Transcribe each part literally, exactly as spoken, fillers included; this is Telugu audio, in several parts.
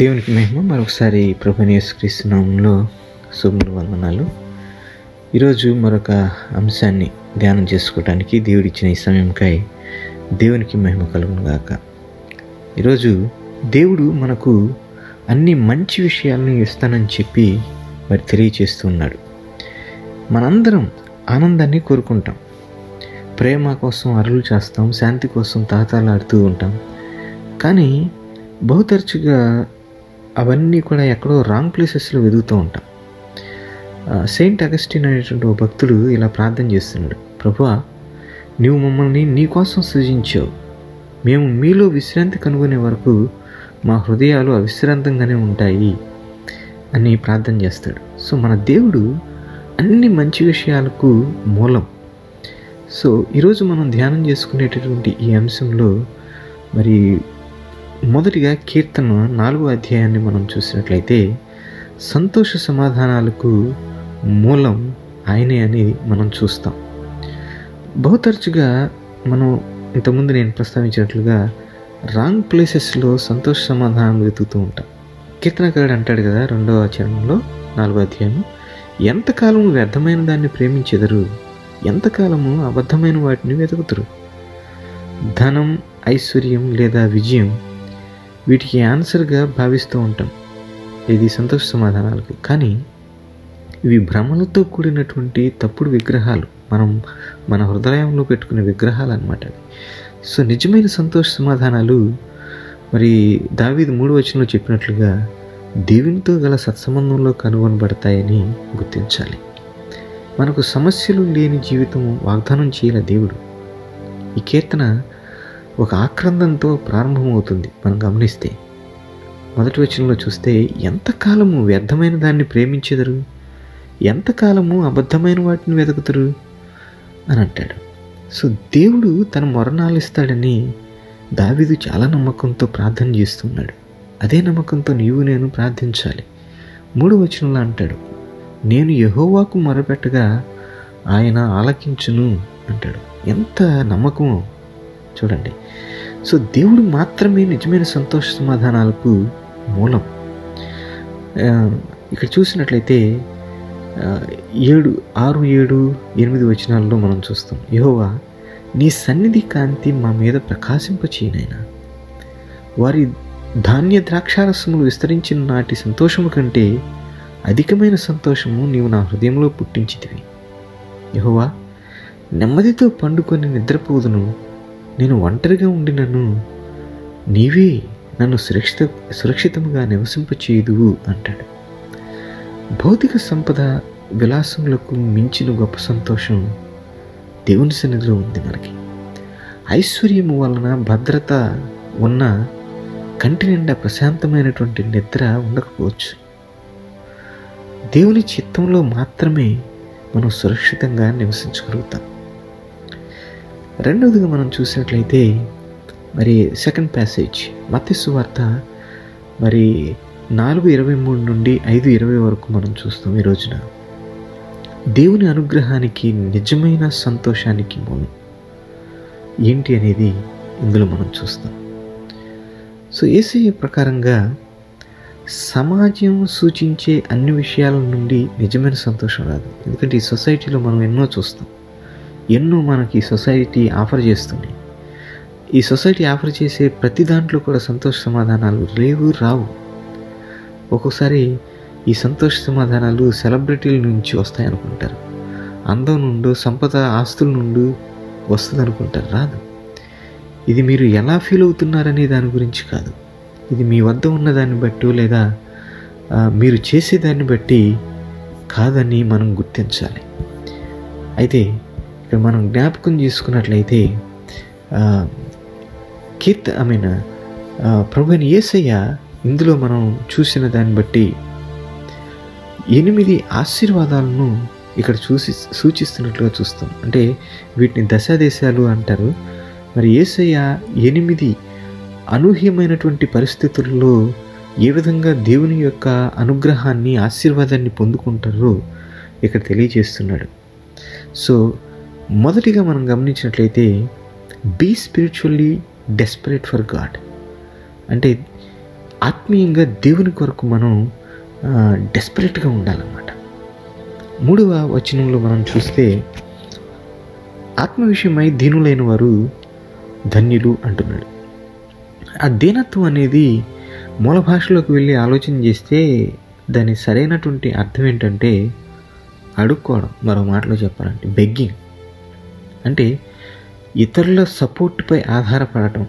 దేవునికి మహిమ. మరొకసారి ప్రభువైన యేసుక్రీస్తు నామములో శుభములు వందనాలు. ఈరోజు మరొక అంశాన్ని ధ్యానం చేసుకోవడానికి దేవుడిచ్చిన ఈ సమయంకై దేవునికి మహిమ కలుగును గాక. ఈరోజు దేవుడు మనకు అన్ని మంచి విషయాలను ఇస్తానని చెప్పి మరి తెలియచేస్తున్నాడు. మనందరం ఆనందాన్ని కోరుకుంటాం, ప్రేమ కోసం అరులు చేస్తాం, శాంతి కోసం తాతాలాడుతూ ఉంటాం. కానీ బహుతరచుగా అవన్నీ కూడా ఎక్కడో రాంగ్ ప్లేసెస్లో వెతుకుతూ ఉంటాం. సెయింట్ అగస్టిన్ అనేటువంటి ఓ భక్తుడు ఇలా ప్రార్థన చేస్తున్నాడు, ప్రభువా నీవు మమ్మల్ని నీకోసం సృజించావు, మేము మీలో విశ్రాంతి కనుగొనే వరకు మా హృదయాలు అవిశ్రాంతంగానే ఉంటాయి అని ప్రార్థన చేస్తాడు. సో మన దేవుడు అన్ని మంచి విషయాలకు మూలం. సో ఈరోజు మనం ధ్యానం చేసుకునేటటువంటి ఈ అంశంలో మరి మొదటిగా కీర్తన నాలుగో అధ్యాయాన్ని మనం చూసినట్లయితే సంతోష సమాధానాలకు మూలం ఆయనే అని మనం చూస్తాం. బహుతరచుగా మనం ఇంతకుముందు నేను ప్రస్తావించినట్లుగా రాంగ్ ప్లేసెస్లో సంతోష సమాధానాలు వెతుకుతూ ఉంటాం. కీర్తనకారుడు అంటాడు కదా, రెండవ చరణంలో నాలుగో అధ్యాయం, ఎంతకాలము వ్యర్థమైన దాన్ని ప్రేమించెదరు, ఎంతకాలము అబద్ధమైన వాటిని వెతుకుతురు. ధనం, ఐశ్వర్యం లేదా విజయం వీటికి ఆన్సర్గా భావిస్తూ ఉంటాం, ఇది సంతోష సమాధానాలకు. కానీ ఇవి భ్రమలతో కూడినటువంటి తప్పుడు విగ్రహాలు, మనం మన హృదయంలో పెట్టుకునే విగ్రహాలు అన్నమాట. సో నిజమైన సంతోష సమాధానాలు మరి దావీదు మూడు వచనంలో చెప్పినట్లుగా దేవునితో గల సత్సంబంధంలో కనుగొనబడతాయని గుర్తించాలి. మనకు సమస్యలు లేని జీవితం వాగ్దానం చేయలే దేవుడు. ఈ కీర్తన ఒక ఆక్రందంతో ప్రారంభమవుతుంది. మనం గమనిస్తే మొదటి వచనంలో చూస్తే ఎంతకాలము వ్యర్థమైన దాన్ని ప్రేమించెదరు, ఎంతకాలము అబద్ధమైన వాటిని వెతుకుతురు అని అంటాడు. సో దేవుడు తన మొరణాలిస్తాడని దావీదు చాలా నమ్మకంతో ప్రార్థన చేస్తున్నాడు. అదే నమ్మకంతో నీవు నేను ప్రార్థించాలి. మూడు వచనంలో అంటాడు, నేను యెహోవాకు మొరపెట్టగా ఆయన ఆలకించును అంటాడు. ఎంత నమ్మకమో చూడండి. సో దేవుడు మాత్రమే నిజమైన సంతోష సమాధానాలకు మూలం. ఇక్కడ చూసినట్లయితే ఏడు ఆరు ఏడు ఎనిమిది వచనాల్లో మనం చూస్తాం, యెహోవా నీ సన్నిధి కాంతి మా మీద ప్రకాశింపచేయనైనా, వారి ధాన్య ద్రాక్షారసములు విస్తరించిన నాటి సంతోషము కంటే అధికమైన సంతోషము నీవు నా హృదయంలో పుట్టించితివి. యెహోవా నెమ్మదితో పండుకొని నిద్రపోదును, నేను ఒంటరిగా ఉండి నన్ను నీవే నన్ను సురక్షిత సురక్షితంగా నివసింపచేయుదువు అంటాడు. భౌతిక సంపద విలాసములకు మించిన గొప్ప సంతోషం దేవుని సన్నిధిలో ఉంది మనకి. ఐశ్వర్యము వలన భద్రత ఉన్న కంటి నిండా ప్రశాంతమైనటువంటి నిద్ర ఉండకపోవచ్చు. దేవుని చిత్తంలో మాత్రమే మనం సురక్షితంగా నివసించగలుగుతాం. రెండవదిగా మనం చూసినట్లయితే మరి సెకండ్ ప్యాసేజ్ మత్తయి సువార్త మరి నాలుగు ఇరవై మూడు నుండి ఐదు ఇరవై వరకు మనం చూస్తాం. ఈ రోజున దేవుని అనుగ్రహానికి నిజమైన సంతోషానికి మూలం ఏంటి అనేది ఇందులో మనం చూస్తాం. సో యేసయ్య ప్రకారంగా సమాజం సూచించే అన్ని విషయాల నుండి నిజమైన సంతోషం రాదు. ఎందుకంటే ఈ సొసైటీలో మనం ఎన్నో చూస్తాం, ఎన్నో మనకి సొసైటీ ఆఫర్ చేస్తుంది. ఈ సొసైటీ ఆఫర్ చేసే ప్రతి దాంట్లో కూడా సంతోష సమాధానాలు లేవు, రావు. ఒక్కోసారి ఈ సంతోష సమాధానాలు సెలబ్రిటీల నుంచి వస్తాయనుకుంటారు, అందం నుండి, సంపద ఆస్తుల నుండి వస్తుంది అనుకుంటారు, రాదు. ఇది మీరు ఎలా ఫీల్ అవుతున్నారనే దాని గురించి కాదు, ఇది మీ వద్ద ఉన్న దాన్ని బట్టి లేదా మీరు చేసేదాన్ని బట్టి కాదని మనం గుర్తించాలి. అయితే ఇక్కడ మనం జ్ఞాపకం చేసుకున్నట్లయితే కీర్త ఐ మీన్ ప్రభువైన యేసయ్య ఇందులో మనం చూసిన దాన్ని బట్టి ఎనిమిది ఆశీర్వాదాలను ఇక్కడ చూసి సూచిస్తున్నట్లుగా చూస్తాం. అంటే వీటిని దశాదేశాలు అంటారు. మరి యేసయ్య ఎనిమిది అనూహ్యమైనటువంటి పరిస్థితుల్లో ఏ విధంగా దేవుని యొక్క అనుగ్రహాన్ని, ఆశీర్వాదాన్ని పొందుకుంటారో ఇక్కడ తెలియజేస్తున్నాడు. సో మొదటిగా మనం గమనించినట్లయితే be spiritually desperate for God, అంటే ఆత్మీయంగా దేవుని కొరకు మనం డెస్పరేట్గా ఉండాలన్నమాట. మూడవ వచనంలో మనం చూస్తే ఆత్మ విషయమై దీనులైన వారు ధన్యులు అంటున్నాడు. ఆ దీనత్వం అనేది మూల భాషలోకి వెళ్ళి ఆలోచన చేస్తే దాని సరైనటువంటి అర్థం ఏంటంటే అడుక్కోవడం, మరో మాటలో చెప్పాలంటే బెగ్గింగ్, అంటే ఇతరుల సపోర్ట్పై ఆధారపడటం.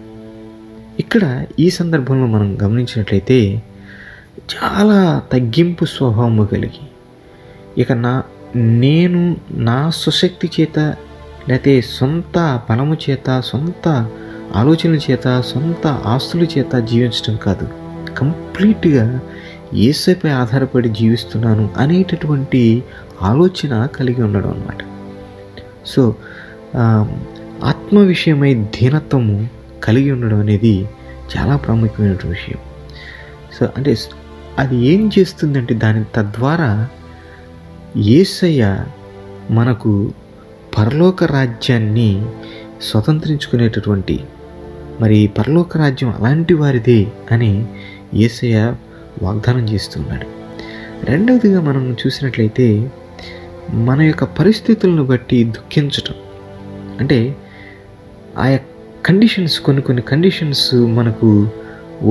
ఇక్కడ ఈ సందర్భంలో మనం గమనించినట్లయితే చాలా తగ్గింపు స్వభావము కలిగి, ఇక నా నేను నా సుశక్తి చేత లేకపోతే సొంత బలము చేత, సొంత ఆలోచనల చేత, సొంత ఆస్తుల చేత జీవించడం కాదు, కంప్లీట్గా యేసుపై ఆధారపడి జీవిస్తున్నాను అనేటటువంటి ఆలోచన కలిగి ఉండడం అన్నమాట. సో ఆత్మ విషయమై దీనత్వము కలిగి ఉండడం అనేది చాలా ప్రాముఖ్యమైనటువంటి విషయం. సో అంటే అది ఏం చేస్తుందంటే దాని తద్వారా యేసయ్య మనకు పరలోక రాజ్యాన్ని స్వతంత్రించుకునేటటువంటి, మరి పరలోక రాజ్యం అలాంటి వారిదే అని యేసయ్య వాగ్దానం చేస్తున్నాడు. రెండవదిగా మనం చూసినట్లయితే మన యొక్క పరిస్థితులను బట్టి దుఃఖించటం, అంటే ఆయా కండిషన్స్, కొన్ని కొన్ని కండిషన్స్ మనకు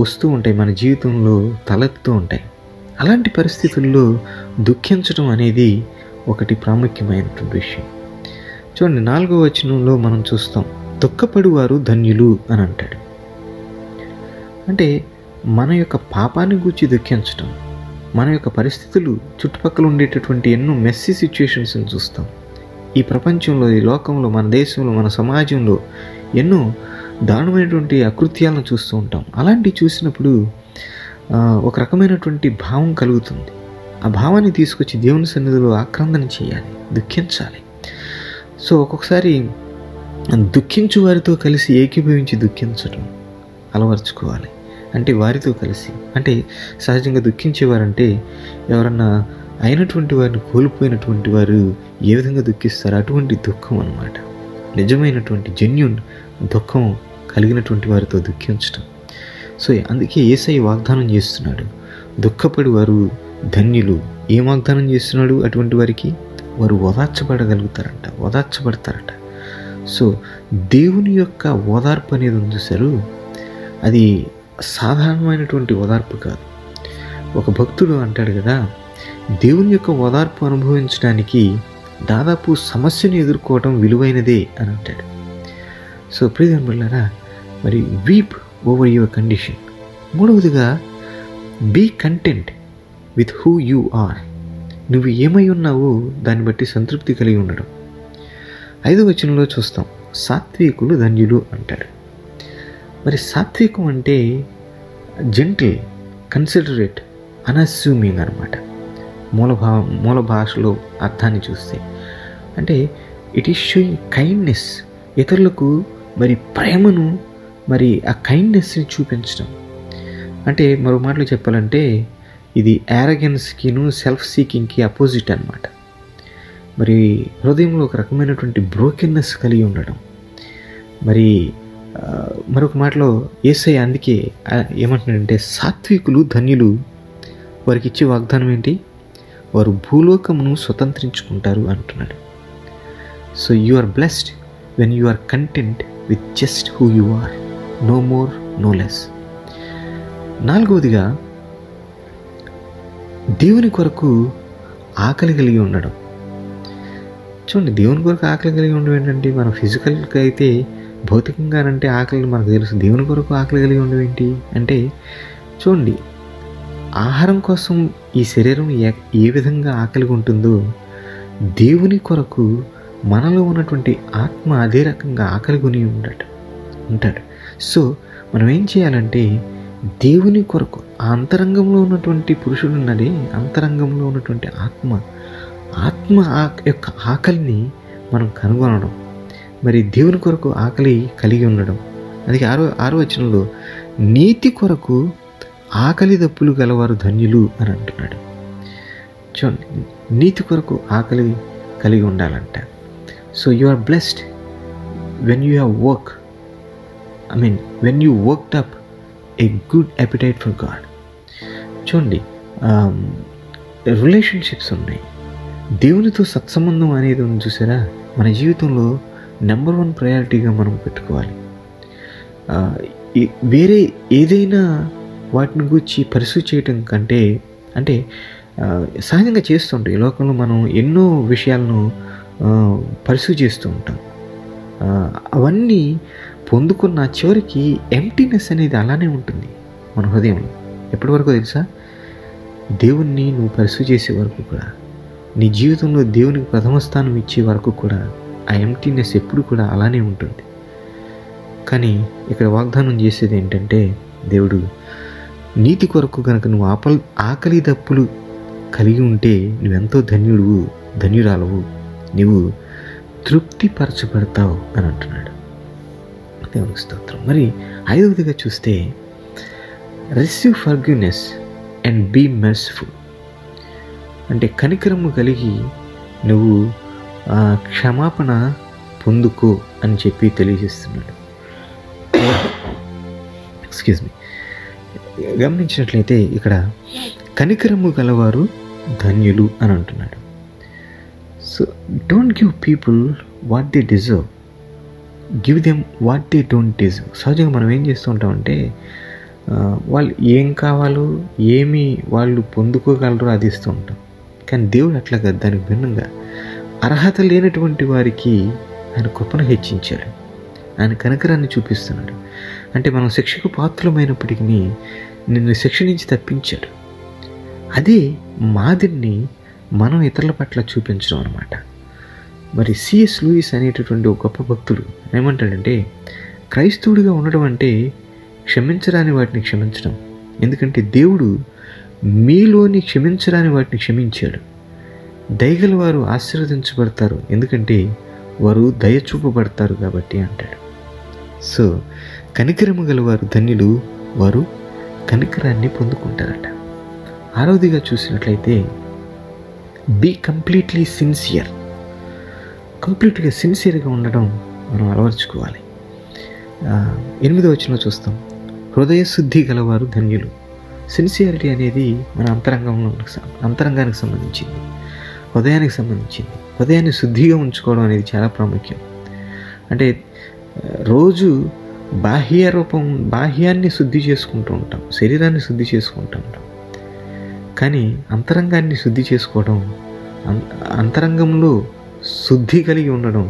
వస్తూ ఉంటాయి, మన జీవితంలో తలెత్తుతూ ఉంటాయి. అలాంటి పరిస్థితుల్లో దుఃఖించడం అనేది ఒకటి ప్రాముఖ్యమైనటువంటి విషయం. చూడండి, నాలుగవ వచనంలో మనం చూస్తాం దుఃఖపడు వారు ధన్యులు అని అంటాడు. అంటే మన యొక్క పాపాన్ని గూర్చి దుఃఖించడం, మన యొక్క పరిస్థితులు, చుట్టుపక్కల ఉండేటటువంటి ఎన్నో మెస్సీ సిచ్యుయేషన్స్ని చూస్తాం. ఈ ప్రపంచంలో, ఈ లోకంలో, మన దేశంలో, మన సమాజంలో ఎన్నో దారుణమైనటువంటి అకృత్యాలను చూస్తూ ఉంటాం. అలాంటివి చూసినప్పుడు ఒక రకమైనటువంటి భావం కలుగుతుంది. ఆ భావాన్ని తీసుకొచ్చి దేవుని సన్నిధిలో ఆక్రందన చేయాలి, దుఃఖించాలి. సో ఒక్కొక్కసారి దుఃఖించు వారితో కలిసి ఏకీభవించి దుఃఖించడం అలవర్చుకోవాలి, అంటే వారితో కలిసి. అంటే సహజంగా దుఃఖించేవారంటే ఎవరన్నా అయినటువంటి వారిని, కోల్పోయినటువంటి వారు ఏ విధంగా దుఃఖిస్తారు అటువంటి దుఃఖం అన్నమాట. నిజమైనటువంటి జెన్యూన్ దుఃఖం కలిగినటువంటి వారితో దుఃఖించడం. సో అందుకే యేసయ్య వాగ్దానం చేస్తున్నాడు దుఃఖపడి వారు ధన్యులు. ఏం వాగ్దానం చేస్తున్నాడు? అటువంటి వారికి వారు ఓదార్చబడగలుగుతారంట, ఓదార్చబడతారట. సో దేవుని యొక్క ఓదార్పు అనేది ఉంది చూశారు, అది సాధారణమైనటువంటి ఓదార్పు కాదు. ఒక భక్తుడు అంటాడు కదా, దేవుని యొక్క ఓదార్పు అనుభవించడానికి దాదాపు సమస్యను ఎదుర్కోవడం విలువైనదే అని అంటాడు. సో ప్రియమిత్రులారా, మరి వీప్ ఓవర్ యువర్ కండిషన్. మూడవదిగా be content with who you are, నువ్వు ఏమై ఉన్నావో దాన్ని బట్టి సంతృప్తి కలిగి ఉండడం. ఐదవ వచనంలో చూస్తాం సాత్వికులు ధన్యులు అంటాడు. మరి సాత్వికం అంటే జెంటిల్, కన్సిడరేట్, అనస్యూమింగ్ అనమాట. మూలభా మూల భాషలో అర్థాన్ని చూస్తే అంటే ఇట్ ఈస్ షోయింగ్ కైండ్నెస్, ఇతరులకు మరి ప్రేమను, మరి ఆ కైండ్నెస్ని చూపించడం. అంటే మరో మాటలో చెప్పాలంటే ఇది యారగెన్స్కిను సెల్ఫ్ సీకింగ్కి అపోజిట్ అనమాట. మరి హృదయంలో ఒక రకమైనటువంటి బ్రోకెన్నెస్ కలిగి ఉండడం. మరి మరొక మాటలో యేసయ్య అందుకే ఏమంటున్నాడంటే సాత్వికులు ధన్యులు, వారికి ఇచ్చే వాగ్దానం ఏంటి? వారు భూలోకమును స్వతంత్రించుకుంటారు అంటున్నాడు. So you are blessed when you are content with just who you are, no more no less. నాలుగవదిగా దేవుని కొరకు ఆకలి కలిగి ఉండడం. చూడండి, దేవుని కొరకు ఆకలి కలిగి ఉండడం ఏంటంటే మన ఫిజికల్గా అయితే, భౌతికంగానంటే ఆకలి మనకు తెలుసు, దేవుని కొరకు ఆకలి కలిగి ఉండడం ఏంటి అంటే చూడండి, ఆహారం కోసం ఈ శరీరం ఏ విధంగా ఆకలిగా ఉంటుందో దేవుని కొరకు మనలో ఉన్నటువంటి ఆత్మ అదే రకంగా ఆకలి కొని ఉండట ఉంటాడు. సో మనం ఏం చేయాలంటే దేవుని కొరకు ఆ అంతరంగంలో ఉన్నటువంటి పురుషుడు ఉన్నది, అంతరంగంలో ఉన్నటువంటి ఆత్మ, ఆత్మ యొక్క ఆకలిని మనం కనుగొనడం, మరి దేవుని కొరకు ఆకలి కలిగి ఉండడం. అందుకే ఆరో ఆరో వచనంలో నీతి కొరకు ఆకలి దప్పులు గలవారు ధన్యులు అని అంటున్నాడు. చూడండి, నీతి కొరకు ఆకలి కలిగి ఉండాలంట. So you are blessed when you have work I mean when you worked up a good appetite for God. చూడండి, రిలేషన్షిప్స్ ఉన్నాయి, దేవునితో సత్సంబంధం అనేది ఉంది చూసారా. మన జీవితంలో నెంబర్ వన్ ప్రయారిటీగా మనం పెట్టుకోవాలి. వేరే ఏదైనా వాటిని గురించి పరిశీలి చేయటం కంటే, అంటే సహజంగా చేస్తుంటాం. ఈ లోకంలో మనం ఎన్నో విషయాలను పరిశీలి చేస్తూ ఉంటాం. అవన్నీ పొందుకున్న చివరికి ఎంప్టీనెస్ అనేది అలానే ఉంటుంది మన హృదయంలో. ఎప్పటి వరకు తెలుసా, దేవుణ్ణి నువ్వు పరిశీలి చేసే వరకు కూడా, నీ జీవితంలో దేవునికి ప్రథమ స్థానం ఇచ్చే వరకు కూడా ఆ ఎంప్టీనెస్ ఎప్పుడు కూడా అలానే ఉంటుంది. కానీ ఇక్కడ వాగ్దానం చేసేది ఏంటంటే, దేవుడు నీతి కొరకు కనుక నువ్వు ఆప ఆకలి దప్పులు కలిగి ఉంటే నువ్వెంతో ధన్యుడువు, ధన్యురాలవు, నువ్వు తృప్తిపరచబడతావు అని అంటున్నాడు. దేవునికి స్తోత్రం. మరి ఐదవదిగా చూస్తే, receive forgiveness and be merciful. అంటే కనికరము కలిగి నువ్వు క్షమాపణ పొందుకో అని చెప్పి తెలియజేస్తున్నాడు. ఎక్స్క్యూజ్ మీ గమనించినట్లయితే ఇక్కడ కనికరము గలవారు ధన్యులు అని అంటున్నాడు. So don't give people what they deserve, give them what they don't deserve. సహజంగా మనం ఏం చేస్తూ ఉంటామంటే, వాళ్ళు ఏం కావాలో ఏమి వాళ్ళు పొందుకోగలరో అది ఇస్తూ ఉంటాం. కానీ దేవుడు అట్లా కాదు, దానికి భిన్నంగా అర్హత లేనటువంటి వారికి ఆయన కృపను హెచ్చించాడు, ఆయన కనికరాన్ని చూపిస్తున్నాడు. అంటే మనం శిక్షకు పాత్రమైనప్పటికీ నిన్ను శిక్ష నుంచి తప్పించాడు. అదే మాదిరిని మనం ఇతరుల పట్ల చూపించడం అన్నమాట. మరి సిఎస్ లూయిస్ అనేటటువంటి ఒక గొప్ప భక్తుడు ఏమంటాడంటే, క్రైస్తవుడిగా ఉండడం అంటే క్షమించరాని వాటిని క్షమించడం. ఎందుకంటే దేవుడు మీలోని క్షమించరాని వాటిని క్షమించాడు. దయగల వారు ఆశీర్వదించబడతారు, ఎందుకంటే వారు దయ చూపబడతారు కాబట్టి అంటాడు. సో కనికరము గల వారు ధన్యులు, వారు కనికరాన్ని పొందుకుంటారట. ఆరోదిగా చూసినట్లయితే, బీ కంప్లీట్లీ సిన్సియర్. కంప్లీట్గా సిన్సియర్గా ఉండడం మనం అలవర్చుకోవాలి. ఎనిమిదో వచనంలో చూస్తాం, హృదయ శుద్ధి గలవారు ధన్యులు. సిన్సియారిటీ అనేది మన అంతరంగంలో అంతరంగానికి సంబంధించింది, హృదయానికి సంబంధించింది. హృదయాన్ని శుద్ధిగా ఉంచుకోవడం అనేది చాలా ప్రాముఖ్యం. అంటే రోజు బాహ్య రూపం బాహ్యాన్ని శుద్ధి చేసుకుంటూ ఉంటాం, శరీరాన్ని శుద్ధి చేసుకుంటూ ఉంటాం. కానీ అంతరంగాన్ని శుద్ధి చేసుకోవడం, అంతరంగంలో శుద్ధి కలిగి ఉండడం,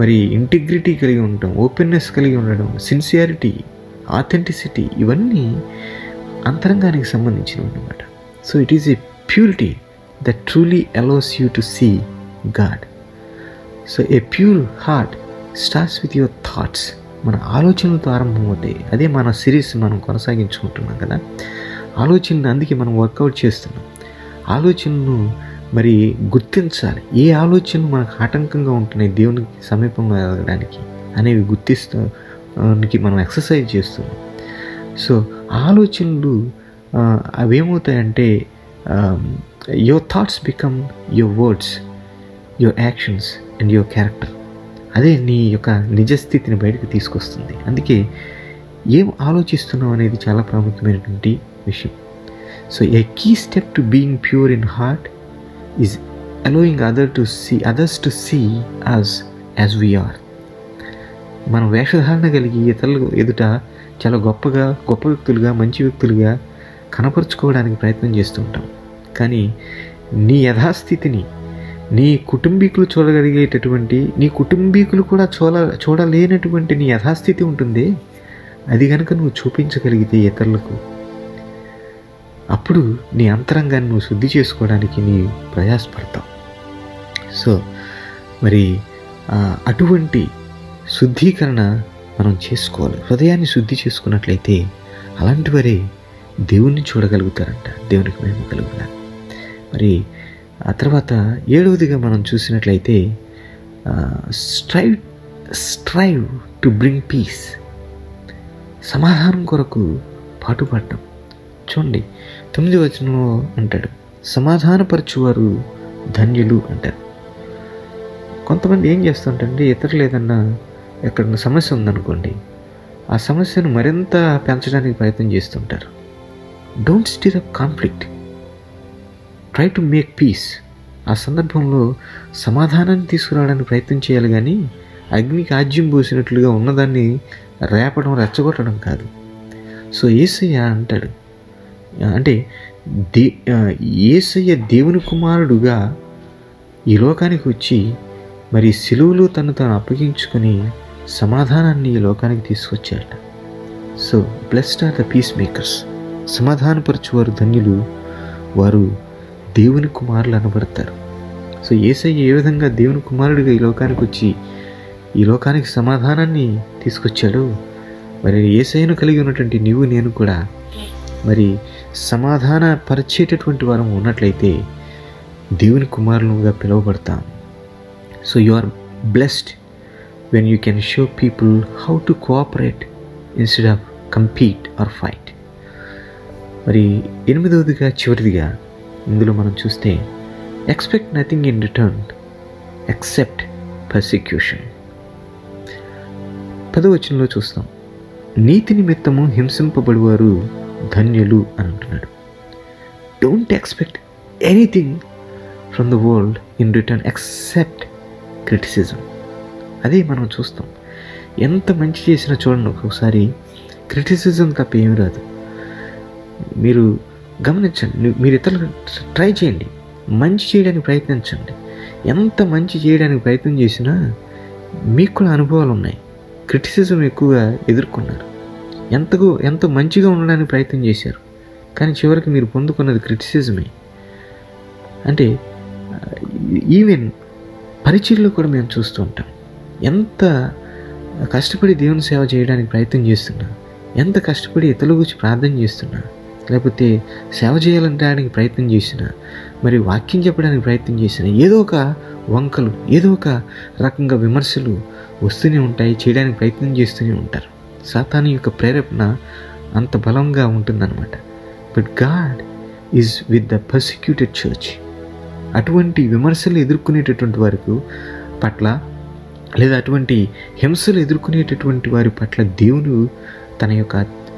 మరి ఇంటిగ్రిటీ కలిగి ఉండడం, ఓపెన్నెస్ కలిగి ఉండడం, సిన్సియారిటీ, ఆథెంటిసిటీ, ఇవన్నీ అంతరంగానికి సంబంధించినవి అన్నమాట. So it is a purity that truly allows you to see God. So a pure heart starts with your thoughts. మన ఆలోచనలతో ఆరంభమవుతాయి. అదే మన సిరీస్ మనం కొనసాగించుకుంటున్నాం కదా, ఆలోచనను. అందుకే మనం వర్కౌట్ చేస్తున్నాం. ఆలోచనను మరి గుర్తించాలి. ఏ ఆలోచనలు మనకు ఆటంకంగా ఉంటున్నాయి దేవునికి సమీపంగా ఎదగడానికి అనేవి గుర్తిస్తానికి మనం ఎక్సర్సైజ్ చేస్తున్నాం. సో ఆలోచనలు అవేమవుతాయంటే, your thoughts become your words, your actions and your character. అదే నీ యొక్క నిజస్థితిని బయటకు తీసుకొస్తుంది. అందుకే ఏం ఆలోచిస్తున్నాం అనేది చాలా ప్రాముఖ్యమైనటువంటి విషయం. So a key step to being pure in heart is allowing other to see others to see us as we are. మనం వేషధారణ కలిగి ఇతరులు ఎదుట చాలా గొప్పగా, గొప్ప వ్యక్తులుగా, మంచి వ్యక్తులుగా కనపరుచుకోవడానికి ప్రయత్నం చేస్తూ ఉంటాం. కానీ నీ యథాస్థితిని నీ కుటుంబీకులు చూడగలిగేటటువంటి, నీ కుటుంబీకులు కూడా చూడ చూడలేనటువంటి నీ యథాస్థితి ఉంటుంది. అది కనుక నువ్వు చూపించగలిగితే ఇతరులకు, అప్పుడు నీ అంతరంగాన్ని నువ్వు శుద్ధి చేసుకోవడానికి నీ ప్రయాసపడతావు. సో మరి అటువంటి శుద్ధీకరణ మనం చేసుకోవాలి. హృదయాన్ని శుద్ధి చేసుకున్నట్లయితే అలాంటి వారే దేవుణ్ణి చూడగలుగుతారంట. దేవునికి మేము కలుగుతా. మరి ఆ తర్వాత ఏడవదిగా మనం చూసినట్లయితే, strive strive to bring peace. సమాధానం కొరకు పాటుపడటం. చూడండి, తొమ్మిది వచనంలో అంటాడు, సమాధానపరచువారు ధన్యులు అంటారు. కొంతమంది ఏం చేస్తుంటారంటే, ఇతరులు ఏదన్నా ఎక్కడన్నా సమస్య ఉందనుకోండి, ఆ సమస్యను మరింత పెంచడానికి ప్రయత్నం చేస్తుంటారు. Don't stir up conflict, try to make peace. ఆ సందర్భంలో సమాధానాన్ని తీసుకురావడానికి ప్రయత్నం చేయాలి కానీ అగ్నికి ఆజ్యం పోసినట్లుగా ఉన్నదాన్ని రేపడం, రెచ్చగొట్టడం కాదు. సో యేసయ్య అంటాడు, అంటే దే యేసయ్య దేవుని కుమారుడుగా ఈ లోకానికి వచ్చి మరి సిలువలో తను తాను అప్పగించుకొని సమాధానాన్ని ఈ లోకానికి తీసుకొచ్చాడట. So blessed are the piece makers, సమాధానపరచువారు ధన్యులు, వారు దేవుని కుమారులు అనబడతారు. సో యేసయ్య ఏ విధంగా దేవుని కుమారుడిగా ఈ లోకానికి వచ్చి ఈ లోకానికి సమాధానాన్ని తీసుకొచ్చాడు, మరి యేసయ్యను కలిగి ఉన్నటువంటి నీవు నేను కూడా మరి సమాధాన పరిచేటటువంటి వారం ఉన్నట్లయితే దేవుని కుమారులుగా పిలువబడతాం. So you are blessed when you can show people how to cooperate instead of compete or fight. మరి ఎనిమిదవదిగా చివరిదిగా ఇందులో మనం చూస్తే expect nothing in return except persecution. పదవచనంలో చూస్తాం, నీతి నిమిత్తము హింసింపబడివారు ధన్యులు అని అంటున్నాడు. Don't expect anything from the world in return except criticism. అదే మనం చూస్తాం, ఎంత మంచి చేసినా చూడండి ఒక్కొక్కసారి క్రిటిసిజం తప్ప ఏమి రాదు. మీరు గమనించండి, మీరు ఇతరులు ట్రై చేయండి, మంచి చేయడానికి ప్రయత్నించండి. ఎంత మంచి చేయడానికి ప్రయత్నం చేసినా మీకు కూడా అనుభవాలు ఉన్నాయి, క్రిటిసిజం ఎక్కువగా ఎదుర్కొన్నారు. ఎంతకు ఎంతో మంచిగా ఉండడానికి ప్రయత్నం చేశారు కానీ చివరికి మీరు పొందుకున్నది క్రిటిసిజమే. అంటే ఈవెన్ పరిచర్లో కూడా మేము చూస్తూ ఉంటాం, ఎంత కష్టపడి దేవుని సేవ చేయడానికి ప్రయత్నం చేస్తున్నా, ఎంత కష్టపడి ఇతరుల గురించి ప్రార్థన చేస్తున్నా, లేకపోతే సేవ చేయాలంటానికి ప్రయత్నం చేసినా, మరి వాక్యం చెప్పడానికి ప్రయత్నం చేసినా ఏదో ఒక వంకలు, ఏదో ఒక రకంగా విమర్శలు వస్తూనే ఉంటాయి, చేయడానికి ప్రయత్నం చేస్తూనే ఉంటారు. సాతాను యొక్క ప్రేరేపణ అంత బలంగా ఉంటుందన్నమాట. But God is with the persecuted church. అటువంటి విమర్శలు ఎదుర్కొనేటటువంటి వారికి పట్ల, లేదా అటువంటి హింసలు ఎదుర్కొనేటటువంటి వారి పట్ల దేవుడు తన యొక్క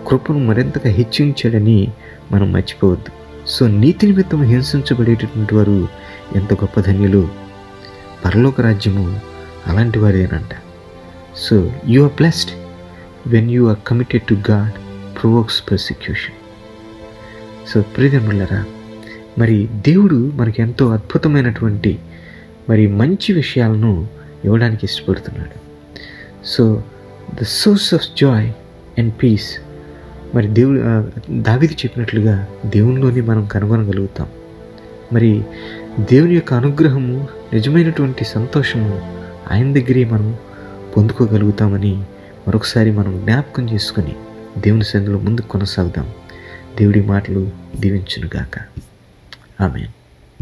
కృపను మరింతగా హెచ్చించాడని మనం మర్చిపోవద్దు. సో నీతి నిమిత్తం హింసించబడేటటువంటి వారు ఎంత గొప్ప ధన్యులు, పరలోక రాజ్యము అలాంటి వారేనంట. So you are blessed when you are committed to God provokes persecution. So ప్రియమిత్రులారా, మరి దేవుడు మనకు ఎంతో అద్భుతమైనటువంటి మరి మంచి విషయాలను ఇవ్వడానికి ఇష్టపడుతున్నాడు. So the source of joy and peace, మరి దేవుడు దావీదు చెప్పినట్లుగా దేవునిలోనే మనం కనుగొనగలుగుతాం. మరి దేవుని యొక్క అనుగ్రహము, నిజమైనటువంటి సంతోషము ఆయన దగ్గరే మనం పొందుకోగలుగుతామని మరొకసారి మనం జ్ఞాపకం చేసుకొని దేవుని సన్నిధిలో ముందుకు కొనసాగుదాం. దేవుడి మాటలు దీవించునుగాక. ఆమేన్.